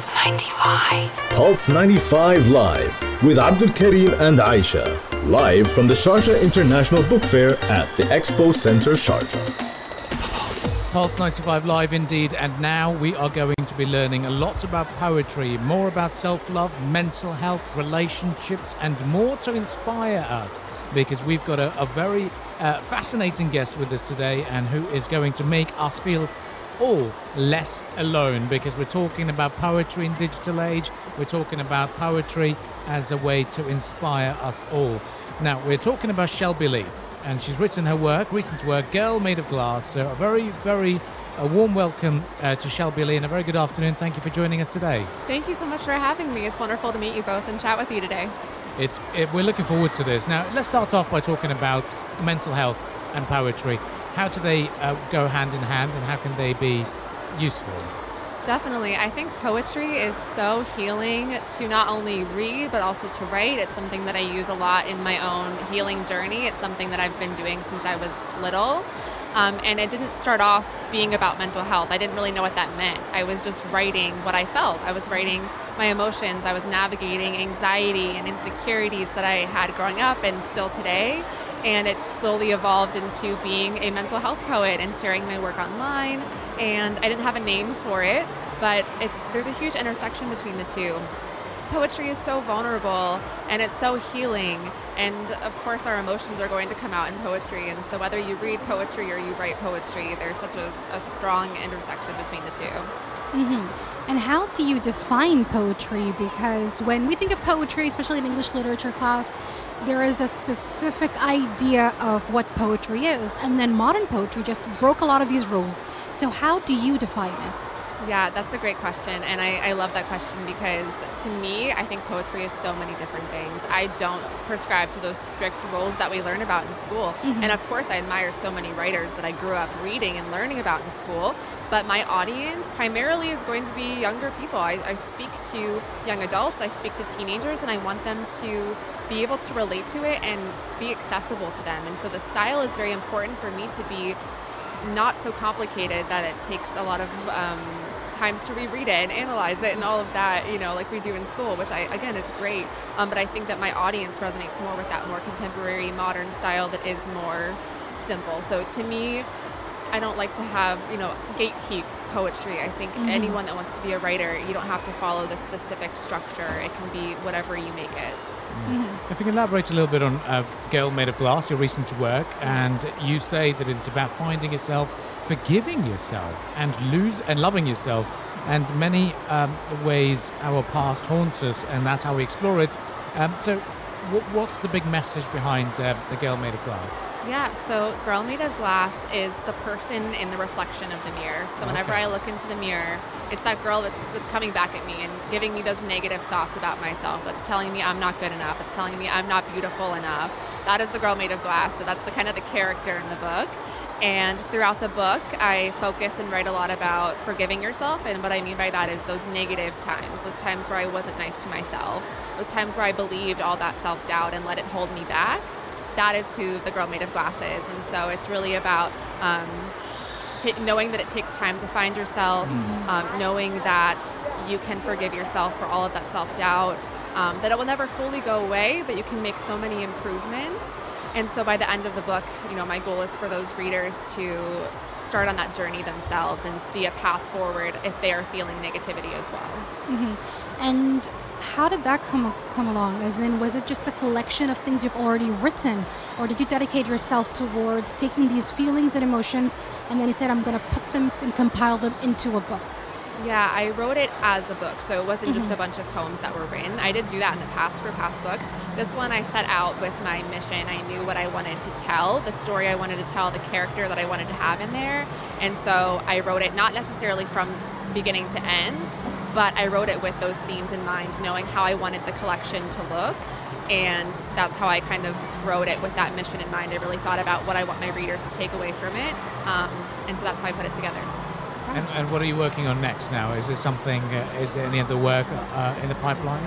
Pulse 95. Pulse 95 Live with Abdul Karim and Aisha. Live from the Sharjah International Book Fair at the Expo Center Sharjah. Pulse 95 Live indeed. And now we are going to be learning a lot about poetry, more about self-love, mental health, relationships, and more to inspire us. Because we've got a very fascinating guest with us today, and who is going to make us feel all less alone, because we're talking about poetry in digital age. We're talking about poetry as a way to inspire us all. Now, we're talking about Shelby Leigh, and she's written her work, recent work, Girl Made of Glass. So a very, very warm welcome to Shelby Leigh, and a very good afternoon. Thank you for joining us today. Thank you so much for having me. It's wonderful to meet you both and chat with you today. We're looking forward to this. Now, let's start off by talking about mental health and poetry. How do they go hand in hand, and how can they be useful? Definitely. I think poetry is so healing to not only read, but also to write. It's something that I use a lot in my own healing journey. It's something that I've been doing since I was little. And it didn't start off being about mental health. I didn't really know what that meant. I was just writing what I felt. I was writing my emotions. I was navigating anxiety and insecurities that I had growing up and still today. And it slowly evolved into being a mental health poet and sharing my work online. And I didn't have a name for it, but there's a huge intersection between the two. Poetry is so vulnerable, and it's so healing. And of course, our emotions are going to come out in poetry. And so whether you read poetry or you write poetry, there's such a strong intersection between the two. Mm-hmm. And how do you define poetry? Because when we think of poetry, especially in English literature class, there is a specific idea of what poetry is, and then modern poetry just broke a lot of these rules. So how do you define it? Yeah, that's a great question, and I love that question, because to me, I think poetry is so many different things. I don't prescribe to those strict rules that we learn about in school. Mm-hmm. And of course, I admire so many writers that I grew up reading and learning about in school, but my audience primarily is going to be younger people. I speak to young adults, I speak to teenagers, and I want them to be able to relate to it and be accessible to them. And so the style is very important for me to be not so complicated that it takes a lot of times to reread it and analyze it and all of that, you know, like we do in school, which again is great. But I think that my audience resonates more with that more contemporary, modern style that is more simple. So to me, I don't like to have, gatekeep poetry. I think anyone that wants to be a writer, you don't have to follow the specific structure. It can be whatever you make it. Mm-hmm. If you can elaborate a little bit on Girl Made of Glass, your recent work, and you say that it's about finding yourself, forgiving yourself, and loving yourself, and many ways our past haunts us, and that's how we explore it. So what's the big message behind the Girl Made of Glass? Yeah, so Girl Made of Glass is the person in the reflection of the mirror. So whenever I look into the mirror, it's that girl that's coming back at me and giving me those negative thoughts about myself. That's telling me I'm not good enough. It's telling me I'm not beautiful enough. That is the Girl Made of Glass. So that's the kind of the character in the book. And throughout the book, I focus and write a lot about forgiving yourself. And what I mean by that is those negative times, those times where I wasn't nice to myself, those times where I believed all that self-doubt and let it hold me back. That is who the Girl Made of Glass is. And so it's really about knowing that it takes time to find yourself, knowing that you can forgive yourself for all of that self-doubt, that it will never fully go away, but you can make so many improvements. And so by the end of the book, my goal is for those readers to start on that journey themselves and see a path forward if they are feeling negativity as well. Mm-hmm. And how did that come along? As in, was it just a collection of things you've already written? Or did you dedicate yourself towards taking these feelings and emotions, and then you said, I'm going to put them and compile them into a book? Yeah, I wrote it as a book, so it wasn't just a bunch of poems that were written. I did do that in the past for past books. This one I set out with my mission. I knew what I wanted to tell, the story I wanted to tell, the character that I wanted to have in there. And so I wrote it not necessarily from beginning to end, but I wrote it with those themes in mind, knowing how I wanted the collection to look. And that's how I kind of wrote it with that mission in mind. I really thought about what I want my readers to take away from it. And so that's how I put it together. And what are you working on next now? Is there something, is there any other work in the pipeline?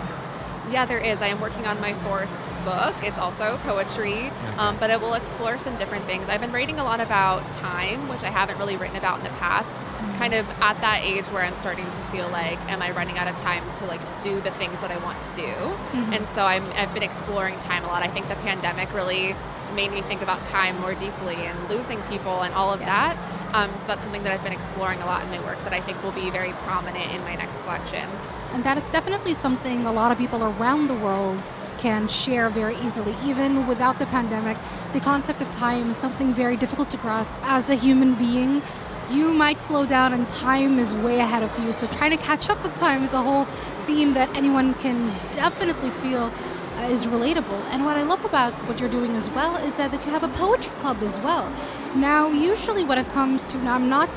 Yeah, there is. I am working on my fourth book. It's also poetry, but it will explore some different things. I've been writing a lot about time, which I haven't really written about in the past, kind of at that age where I'm starting to feel like, am I running out of time to like do the things that I want to do? And so I've been exploring time a lot. I think the pandemic really made me think about time more deeply and losing people and all of that. So that's something that I've been exploring a lot in my work that I think will be very prominent in my next collection. And that is definitely something a lot of people around the world can share very easily. Even without the pandemic, the concept of time is something very difficult to grasp. As a human being, you might slow down and time is way ahead of you. So trying to catch up with time is a whole theme that anyone can definitely feel is relatable. And what I love about what you're doing as well is that you have a poetry club as well. Now, usually when it comes to, now I'm not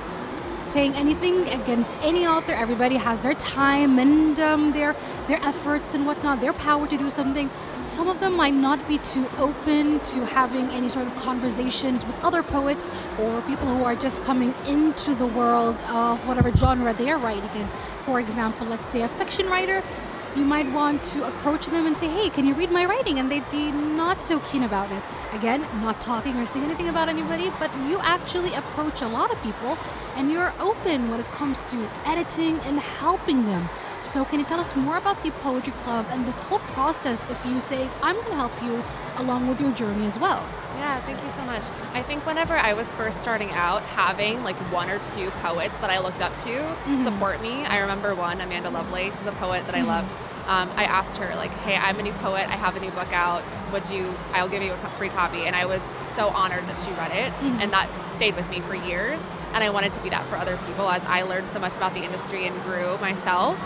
saying anything against any author, everybody has their time and their efforts and whatnot, their power to do something. Some of them might not be too open to having any sort of conversations with other poets or people who are just coming into the world of whatever genre they are writing in. For example, let's say a fiction writer, you might want to approach them and say, hey, can you read my writing? And they'd be not so keen about it. Again, not talking or saying anything about anybody, but you actually approach a lot of people and you're open when it comes to editing and helping them. So can you tell us more about the poetry club and this whole process of you saying, I'm going to help you along with your journey as well? Yeah, thank you so much. I think whenever I was first starting out, having like one or two poets that I looked up to support me. I remember one, Amanda Lovelace, is a poet that I love. I asked her, like, hey, I'm a new poet. I have a new book out. I'll give you a free copy. And I was so honored that she read it. And that stayed with me for years. And I wanted to be that for other people as I learned so much about the industry and grew myself.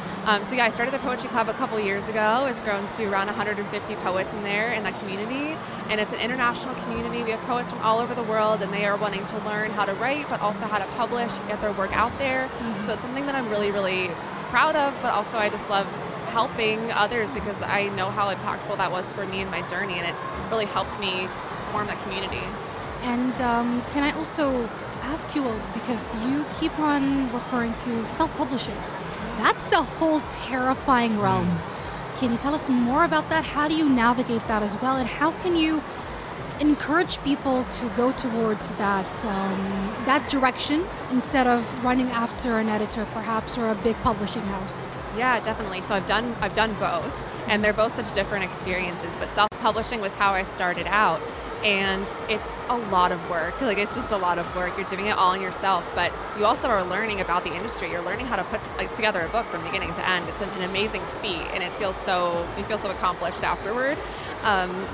So I started the Poetry Club a couple years ago. It's grown to around 150 poets in there in that community. And it's an international community. We have poets from all over the world, and they are wanting to learn how to write, but also how to publish and get their work out there. So it's something that I'm really, really proud of, but also I just love helping others because I know how impactful that was for me in my journey, and it really helped me form that community. And can I also ask you, because you keep on referring to self-publishing, that's a whole terrifying realm. Can you tell us more about that? How do you navigate that as well, and how can you encourage people to go towards that direction instead of running after an editor perhaps or a big publishing house? Yeah, definitely. So I've done both, and they're both such different experiences, but self-publishing was how I started out, and it's a lot of work. Like, it's just a lot of work. You're doing it all on yourself, but you also are learning about the industry. You're learning how to put together a book from beginning to end. It's an amazing feat, and you feel so accomplished afterward.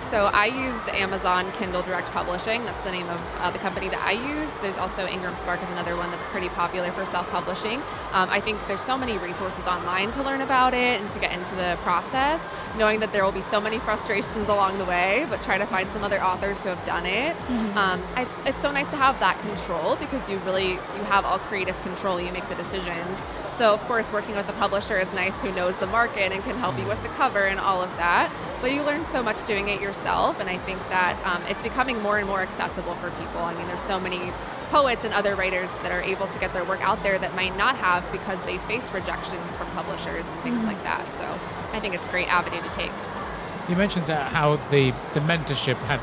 So I used Amazon Kindle Direct Publishing. That's the name of the company that I use. There's also IngramSpark is another one that's pretty popular for self-publishing. I think there's so many resources online to learn about it and to get into the process, knowing that there will be so many frustrations along the way, but try to find some other authors who have done it. It's so nice to have that control because you have all creative control. You make the decisions. So of course, working with a publisher is nice who knows the market and can help you with the cover and all of that. But you learn so much doing it yourself, and I think that it's becoming more and more accessible for people. I mean, there's so many poets and other writers that are able to get their work out there that might not have because they face rejections from publishers and things like that. So I think it's a great avenue to take. You mentioned how the mentorship had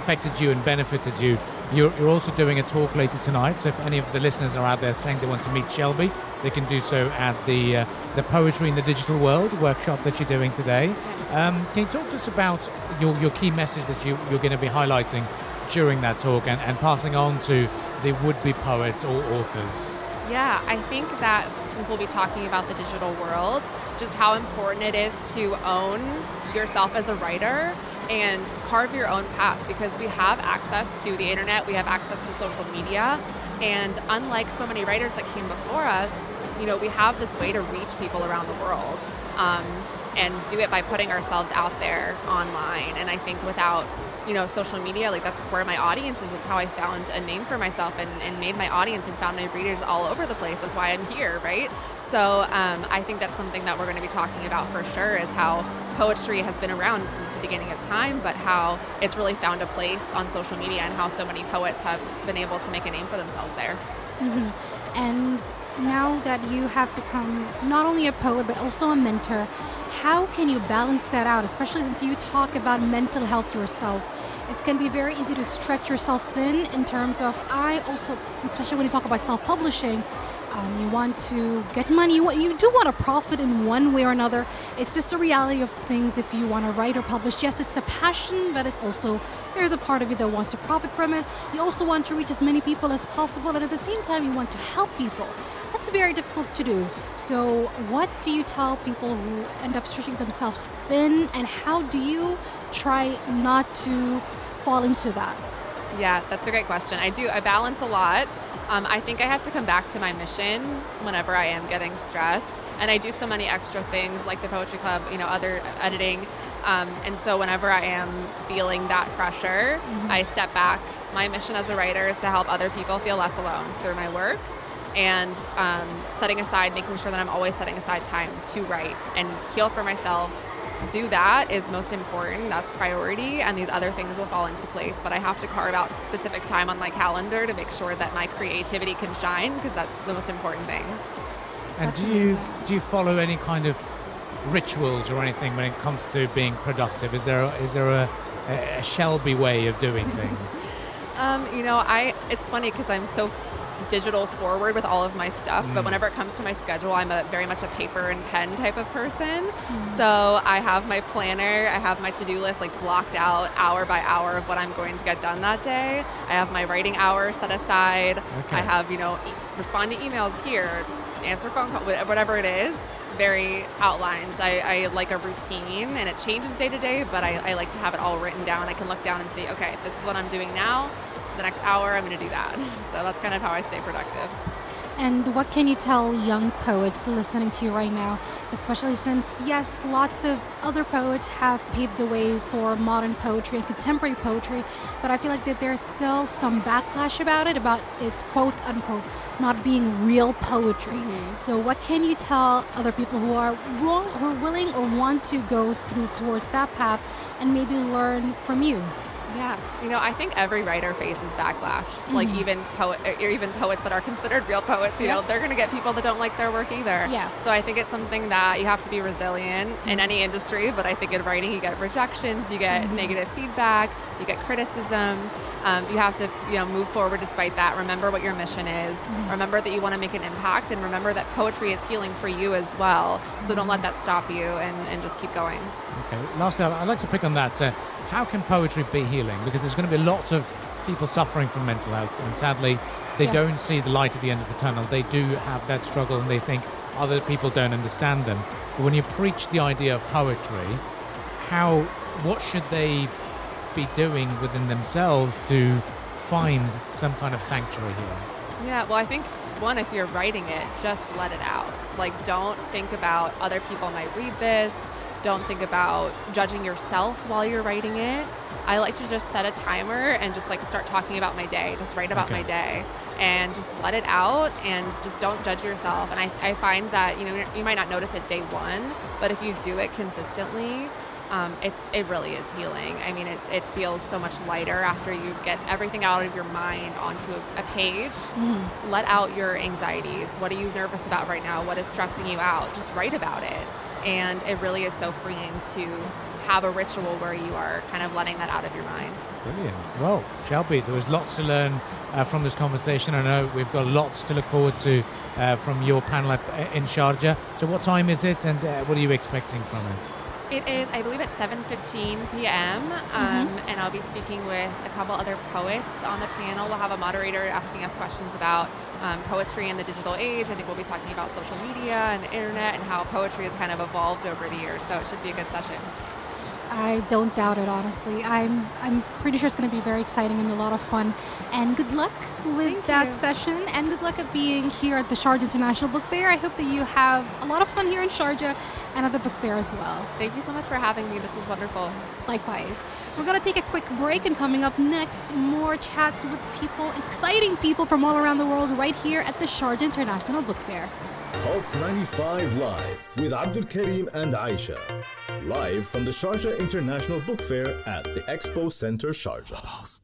affected you and benefited you. You're also doing a talk later tonight, so if any of the listeners are out there saying they want to meet Shelby, they can do so at the Poetry in the Digital World workshop that you're doing today. Can you talk to us about your key message that you're going to be highlighting during that talk and passing on to the would-be poets or authors? Yeah, I think that since we'll be talking about the digital world, just how important it is to own yourself as a writer and carve your own path, because we have access to the internet, we have access to social media, and unlike so many writers that came before us, we have this way to reach people around the world and do it by putting ourselves out there online. And I think without social media, like, that's where my audience is. It's how I found a name for myself and made my audience and found my readers all over the place. That's why I'm here, right? So I think that's something that we're going to be talking about for sure, is how poetry has been around since the beginning of time, but how it's really found a place on social media and how so many poets have been able to make a name for themselves there. And now that you have become not only a poet, but also a mentor, how can you balance that out, especially since you talk about mental health yourself? It can be very easy to stretch yourself thin in terms of, I also, especially when you talk about self-publishing, you want to get money, you do want to profit in one way or another. It's just the reality of things if you want to write or publish. Yes, it's a passion, but it's also, there's a part of you that wants to profit from it. You also want to reach as many people as possible, and at the same time, you want to help people. That's very difficult to do. So what do you tell people who end up stretching themselves thin, and how do you try not to fall into that? Yeah, that's a great question. I balance a lot. I think I have to come back to my mission whenever I am getting stressed. And I do so many extra things like the Poetry Club, other editing. And so whenever I am feeling that pressure, I step back. My mission as a writer is to help other people feel less alone through my work. And setting aside, making sure that I'm always setting aside time to write and heal for myself. Do that is most important. That's priority, and these other things will fall into place. But I have to carve out specific time on my calendar to make sure that my creativity can shine, because that's the most important thing. And that's do you follow any kind of rituals or anything when it comes to being productive? Is there a Shelby way of doing things? It's funny because I'm so digital forward with all of my stuff, but whenever it comes to my schedule, I'm very much a paper and pen type of person. So I have my planner, I have my to-do list like blocked out hour by hour of what I'm going to get done that day. I have my writing hour set aside. Okay. I have, respond to emails here, answer phone calls, whatever it is, very outlined. I like a routine, and it changes day to day, but I like to have it all written down. I can look down and see, okay, this is what I'm doing now. The next hour I'm going to do that. So that's kind of how I stay productive. And what can you tell young poets listening to you right now, especially since, yes, lots of other poets have paved the way for modern poetry and contemporary poetry, but I feel like that there's still some backlash about it, quote unquote, not being real poetry. So what can you tell other people who are willing or want to go through towards that path and maybe learn from you? Yeah. I think every writer faces backlash, like even poets that are considered real poets, they're going to get people that don't like their work either. Yeah. So I think it's something that you have to be resilient in any industry, but I think in writing you get rejections, you get negative feedback, you get criticism. You have to, move forward despite that. Remember what your mission is. Remember that you want to make an impact, and remember that poetry is healing for you as well. So don't let that stop you, and just keep going. Okay. Lastly, I'd like to pick on that. How can poetry be healing? Because there's going to be lots of people suffering from mental health, and sadly, they don't see the light at the end of the tunnel. They do have that struggle, and they think other people don't understand them. But when you preach the idea of poetry, what should they be doing within themselves to find some kind of sanctuary here? Yeah, well, I think, one, if you're writing it, just let it out. Like, don't think about other people might read this. Don't think about judging yourself while you're writing it. I like to just set a timer and just start talking about my day, just write about my day, and just let it out, and just don't judge yourself. And I find that, you might not notice it day one, but if you do it consistently, it really is healing. I mean, it feels so much lighter after you get everything out of your mind onto a page. Let out your anxieties. What are you nervous about right now? What is stressing you out? Just write about it. And it really is so freeing to have a ritual where you are kind of letting that out of your mind. Brilliant. Well, Shelby, there was lots to learn from this conversation. I know we've got lots to look forward to from your panel in Sharjah. So what time is it, and what are you expecting from it? It is, I believe, at 7:15 p.m. And I'll be speaking with a couple other poets on the panel. We'll have a moderator asking us questions about poetry in the digital age. I think we'll be talking about social media and the internet and how poetry has kind of evolved over the years. So it should be a good session. I don't doubt it, honestly. I'm pretty sure it's going to be very exciting and a lot of fun. And good luck with session. And good luck at being here at the Sharjah International Book Fair. I hope that you have a lot of fun here in Sharjah and at the book fair as well. Thank you so much for having me. This was wonderful. Likewise. We're going to take a quick break, and coming up next, more chats with people, exciting people from all around the world right here at the Sharjah International Book Fair. Pulse 95 Live with Abdul Karim and Aisha. Live from the Sharjah International Book Fair at the Expo Center Sharjah.